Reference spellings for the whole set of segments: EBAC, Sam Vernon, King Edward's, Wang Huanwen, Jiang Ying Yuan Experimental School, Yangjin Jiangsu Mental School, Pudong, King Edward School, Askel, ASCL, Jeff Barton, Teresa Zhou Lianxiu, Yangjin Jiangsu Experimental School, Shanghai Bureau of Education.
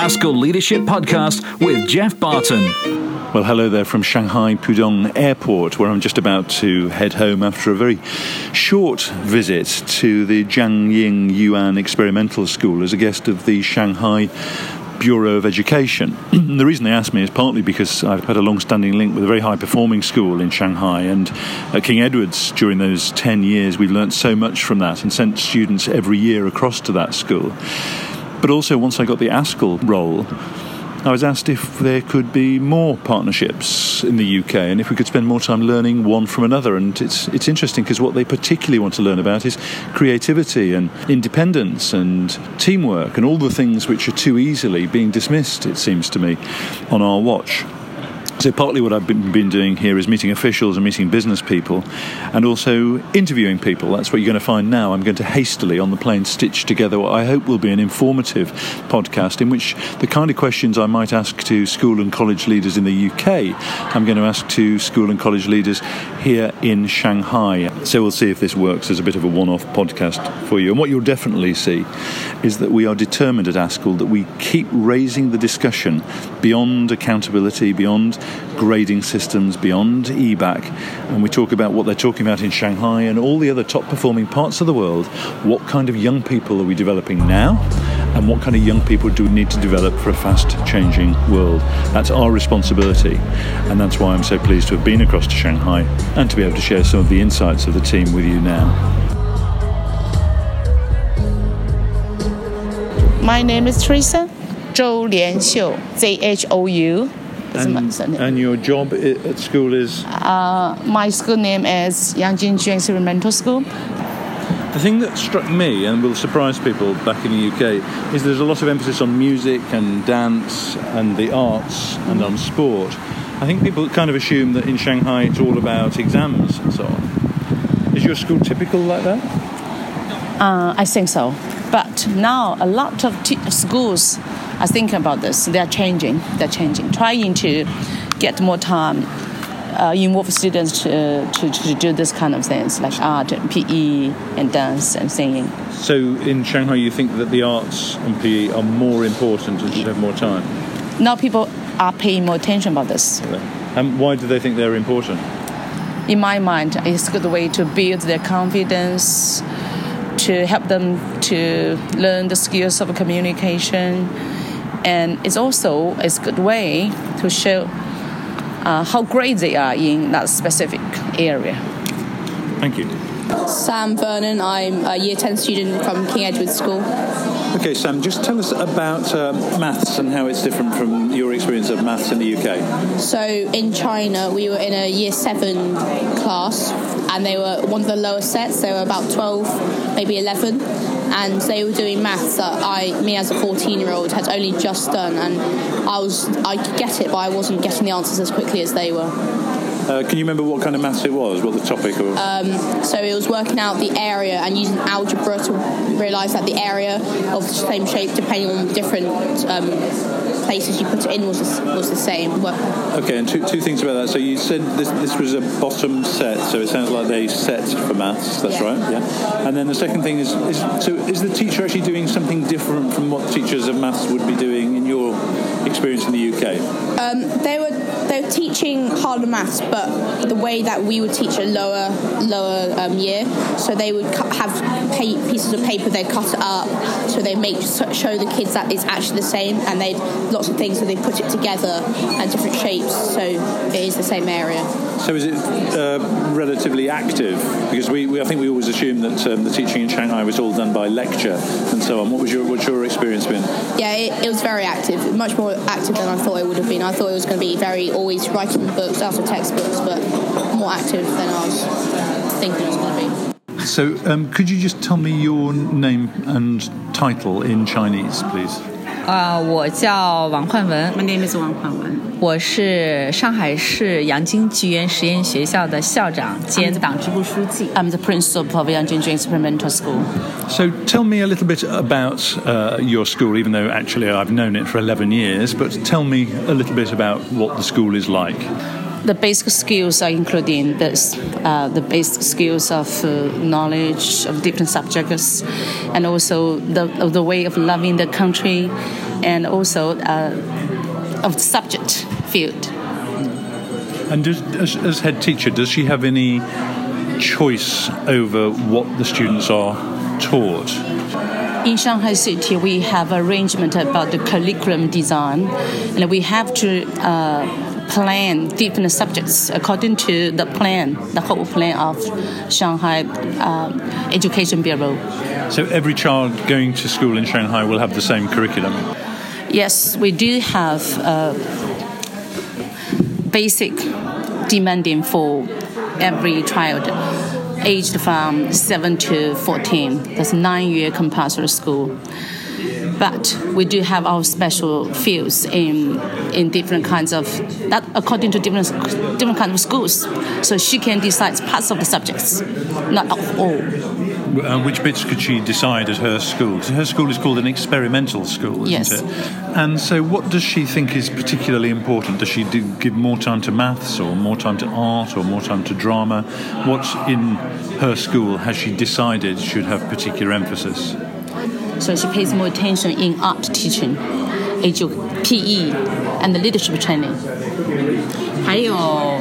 Askel Leadership Podcast with Jeff Barton. Well, hello there from Shanghai Pudong Airport, where I'm just about to head home after a very short visit to the Jiang Ying Yuan Experimental School as a guest of the Shanghai Bureau of Education. The reason they asked me is partly because I've had a long-standing link with a very high-performing school in Shanghai, and at King Edward's during those 10 years we've learnt so much from that and sent students every year across to that school. But also once I got the ASCL role, I was asked if there could be more partnerships in the UK and if we could spend more time learning one from another. And it's interesting because what they particularly want to learn about is creativity and independence and teamwork and all the things which are too easily being dismissed, it seems to me, on our watch. So partly what I've been doing here is meeting officials and meeting business people and also interviewing people. That's what you're going to find now. I'm going to hastily on the plane stitch together what I hope will be an informative podcast in which the kind of questions I might ask to school and college leaders in the UK, I'm going to ask to school and college leaders here in Shanghai. So we'll see if this works as a bit of a one-off podcast for you. And what you'll definitely see is that we are determined at ASCL that we keep raising the discussion beyond accountability, beyond grading systems, beyond EBAC, and we talk about what they're talking about in Shanghai and all the other top performing parts of the world. What kind of young people are we developing now, and what kind of young people do we need to develop for a fast changing world? That's our responsibility, and that's why I'm so pleased to have been across to Shanghai and to be able to share some of the insights of the team with you now. My name is Teresa Zhou Lianxiu, Zhou. And your job at school is? My school name is Yangjin Jiangsu Mental School. The thing that struck me and will surprise people back in the UK is there's a lot of emphasis on music and dance and the arts and on sport. I think people kind of assume that in Shanghai it's all about exams and so on. Is your school typical like that? I think so. But now a lot of schools are thinking about this. They're changing, trying to get more time, involve students to do this kind of things like art and PE and dance and singing. So in Shanghai, you think that the arts and PE are more important and should have more time? Now people are paying more attention about this. And why do they think they're important? In my mind, it's a good way to build their confidence, to help them to learn the skills of communication, and it's also a good way to show how great they are in that specific area. Thank you. Sam Vernon, I'm a Year 10 student from King Edward School. Okay, Sam, just tell us about maths and how it's different from your experience of maths in the UK. So in China, we were in a Year 7 class, and they were one of the lowest sets. They were about 12, maybe 11, and they were doing maths that me as a 14-year-old had only just done, and I could get it, but I wasn't getting the answers as quickly as they were. Can you remember what kind of maths it was? What the topic was? So it was working out the area and using algebra to realise that the area of the same shape, depending on the different places you put it in, was the same. Okay, and two things about that. So you said this was a bottom set, so it sounds like they set for maths. That's right. Yeah. And then the second thing is the teacher actually doing something different from what teachers of maths would be doing in your experience in the UK? They were teaching harder maths, but the way that we would teach a lower year, so they would have pieces of paper, they'd cut it up, so they show the kids that it's actually the same, and they'd lots of things, so they put it together and different shapes, so it is the same area. So is it relatively active? Because I think we always assume that the teaching in Shanghai was all done by lecture and so on. What's your experience been? Yeah, it was very active, much more active than I thought it would have been. I thought it was going to be always writing books out of textbooks, but more active than I was thinking it was going to be. So could you just tell me your name and title in Chinese, please? 我叫 Wang Huanwen. My name is Wang Huanwen. 我是上海市 Yangjin Jiangsu 实验学校的校长兼党支部书记. I'm the principal of Yangjin Jiangsu Experimental School. So tell me a little bit about your school, even though actually I've known it for 11 years, but tell me a little bit about what the school is like. The basic skills are including this, the basic skills of knowledge of different subjects, and also the way of loving the country, and also of subject field. And as head teacher, does she have any choice over what the students are taught? In Shanghai City, we have arrangement about the curriculum design, and we have to plan different subjects according to the plan, the whole plan of Shanghai Education Bureau. So every child going to school in Shanghai will have the same curriculum? Yes, we do have basic demanding for every child, aged from 7 to 14. That's 9-year compulsory school. But we do have our special fields in different kinds of, that according to different kinds of schools. So she can decide parts of the subjects, not all. Which bits could she decide at her school? Her school is called an experimental school, isn't yes. it? And so what does she think is particularly important? Does she give more time to maths or more time to art or more time to drama? What in her school has she decided should have particular emphasis? So she pays more attention in art teaching, PE, and the leadership training. 还有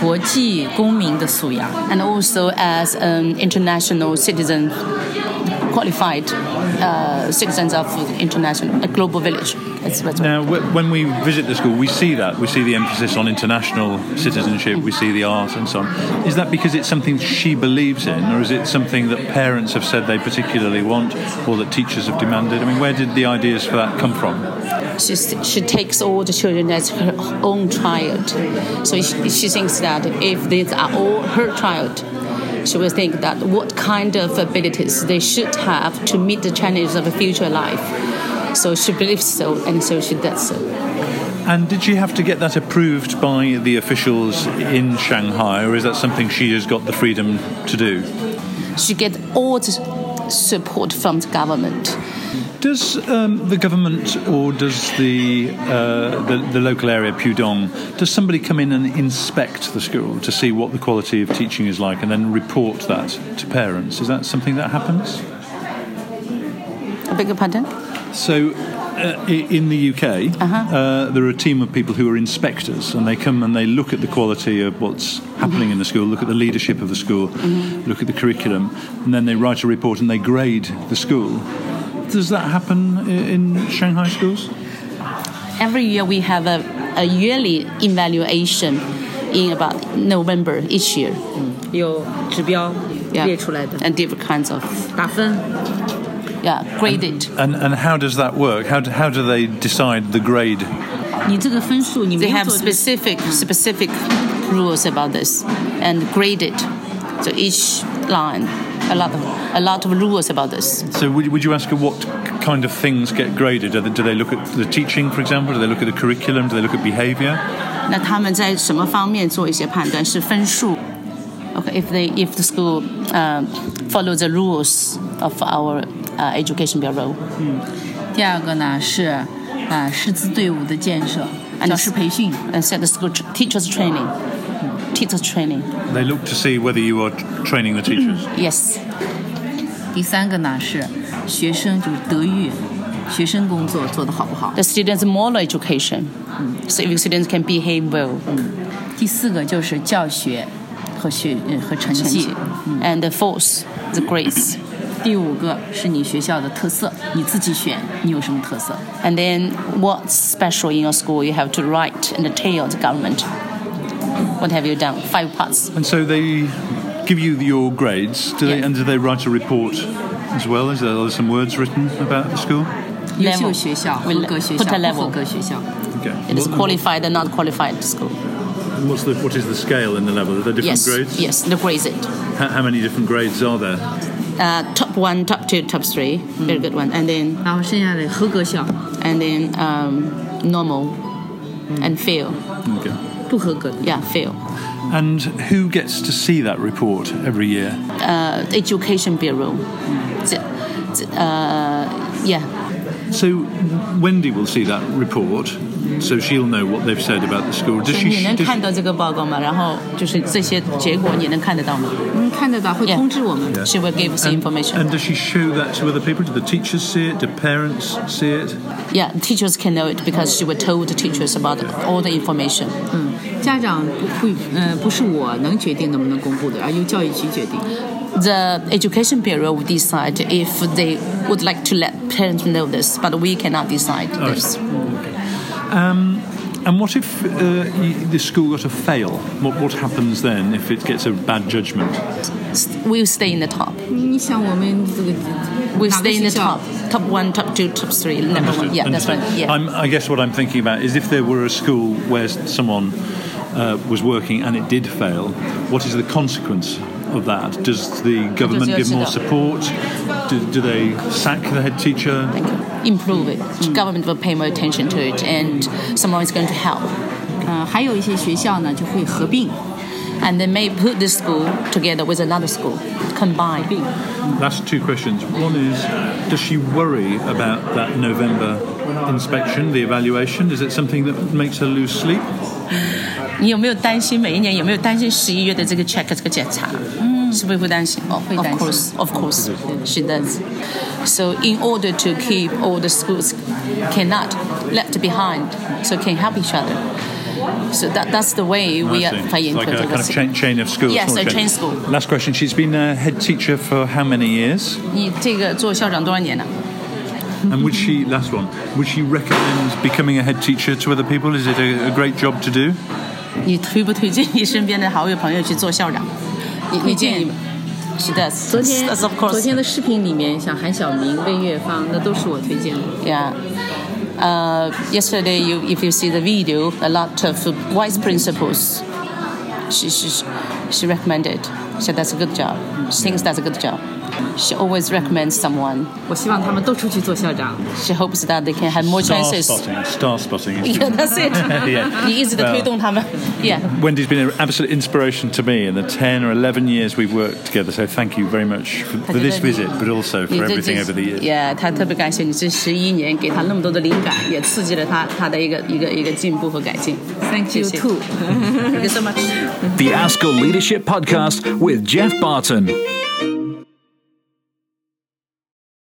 国际公民的素养 and also as an international citizen, qualified citizens of international global village. Now, when we visit the school, we see that. We see the emphasis on international citizenship, we see the art and so on. Is that because it's something she believes in, or is it something that parents have said they particularly want, or that teachers have demanded? I mean, where did the ideas for that come from? She takes all the children as her own child. So she thinks that if these are all her child, she will think that what kind of abilities they should have to meet the challenges of a future life. So she believes so, and so she does so. And did she have to get that approved by the officials in Shanghai, or is that something she has got the freedom to do? She gets all the support from the government. Does the government or does the local area, Pudong, does somebody come in and inspect the school to see what the quality of teaching is like and then report that to parents? Is that something that happens? I beg your pardon? So in the UK, there are a team of people who are inspectors, and they come and they look at the quality of what's happening in the school, look at the leadership of the school, look at the curriculum, and then they write a report and they grade the school. Does that happen in Shanghai schools? Every year we have a yearly evaluation in about November each year. 有指标 列出来的 and different kinds of 打分 graded. And how does that work? How do they decide the grade? They have specific rules about this and graded. So each line. A lot of rules about this. So would you ask her what kind of things get graded? Do they look at the teaching, for example? Do they look at the curriculum? Do they look at behavior? 那他们在什么方面做一些判断？是分数。 Okay, if the school follow the rules of our education bureau. 第二个呢是师资队伍的建设 教师培训 and set the school teachers training. Teacher training. They look to see whether you are training the teachers. Yes. 第三个呢是学生就是德育，学生工作做得好不好。 The students' moral education. So if students can behave well. 第四个就是教学和成绩。 And the fourth, the grades. 第五个是你学校的特色，你自己选，你有什么特色。 And then what's special in your school? You have to write and tell the government. What have you done? 5 parts. And so they give you your grades, do they? And do they write a report as well? Is there some words written about the school? Level. Put a level. Okay. It is qualified and not qualified school. And what is the scale in the level? Are there different grades? Yes, the grades. How many different grades are there? Top 1, top 2, top 3. Very good one. And then... 然后剩下的合格校. And then normal and fail. Okay. Fail. And who gets to see that report every year? Education Bureau. So Wendy will see that report, so she'll know what they've said about the school. Does she? 你能看到这个报告吗？然后就是这些结果你能看得到吗？ 看得到，会通知我们。 Yeah. She will give us information. And does she show that to other people? Do the teachers see it? Do parents see it? Yeah, teachers can know it because she would tell the teachers about all the information. 家长不是我能决定能不能公布的，而由教育局决定。 The Education Bureau will decide if they would like to let parents know this, but we cannot decide this. Okay. And what if the school got a fail? What happens then if it gets a bad judgment? We'll stay in the top. We'll stay in the top 1, top 2, top 3, number 1. Yeah, that's right. Yeah. I guess what I'm thinking about is if there were a school where someone was working and it did fail, what is the consequence of that? Does the government give more support? Do they sack the head teacher? Improve it. The government will pay more attention to it, and someone is going to help. 还有一些学校呢就会合并。 And they may put this school together with another school, combined. Last two questions. One is, does she worry about that November inspection, the evaluation? Is it something that makes her lose sleep? 你有没有担心每一年有没有担心11月的这个 check 这个检查？ 是不是会担心？ Of course, she does. So in order to keep all the schools cannot left behind, so can help each other. So that's the way we are playing. Like a kind of chain of schools. Yes, a chain school. Last question. She's been a head teacher for how many years? 你这个做校长多少年了？ And would she recommend becoming a head teacher to other people? Is it a great job to do? 你推不推荐你身边的好友朋友去做校长？ 你建议吗？ She does. That's of course. 昨天的视频里面，像韩晓明、魏月芳，那都是我推荐的。 Yeah. Yesterday, if you see the video, a lot of vice principals. She recommended. So that's a good job. She thinks that's a good job. She always recommends someone. 我希望他们都出去做校长。 She hopes that they can have more chances. Star spotting. Yeah, that's it. Yeah. Yeah. Wendy's been an absolute inspiration to me in the 10 or 11 years we've worked together. So thank you very much for this visit, but also for everything over the years. Yeah, 他特别感谢你这11年给他那么多的灵感，也刺激了他的一个进步和改进。 Thank you too. Thank you so much. The ASCL Leadership Podcast with Jeff Barton.